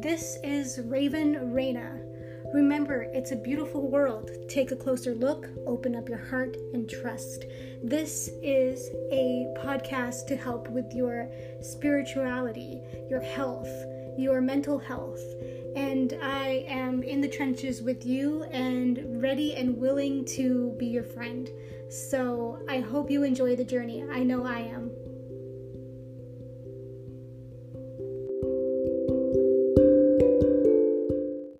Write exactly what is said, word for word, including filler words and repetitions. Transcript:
This is Raven Raina. Remember, it's a beautiful world. Take a closer look, open up your heart, and trust. This is a podcast to help with your spirituality, your health, your mental health. And I am in the trenches with you and ready and willing to be your friend. So I hope you enjoy the journey. I know I am.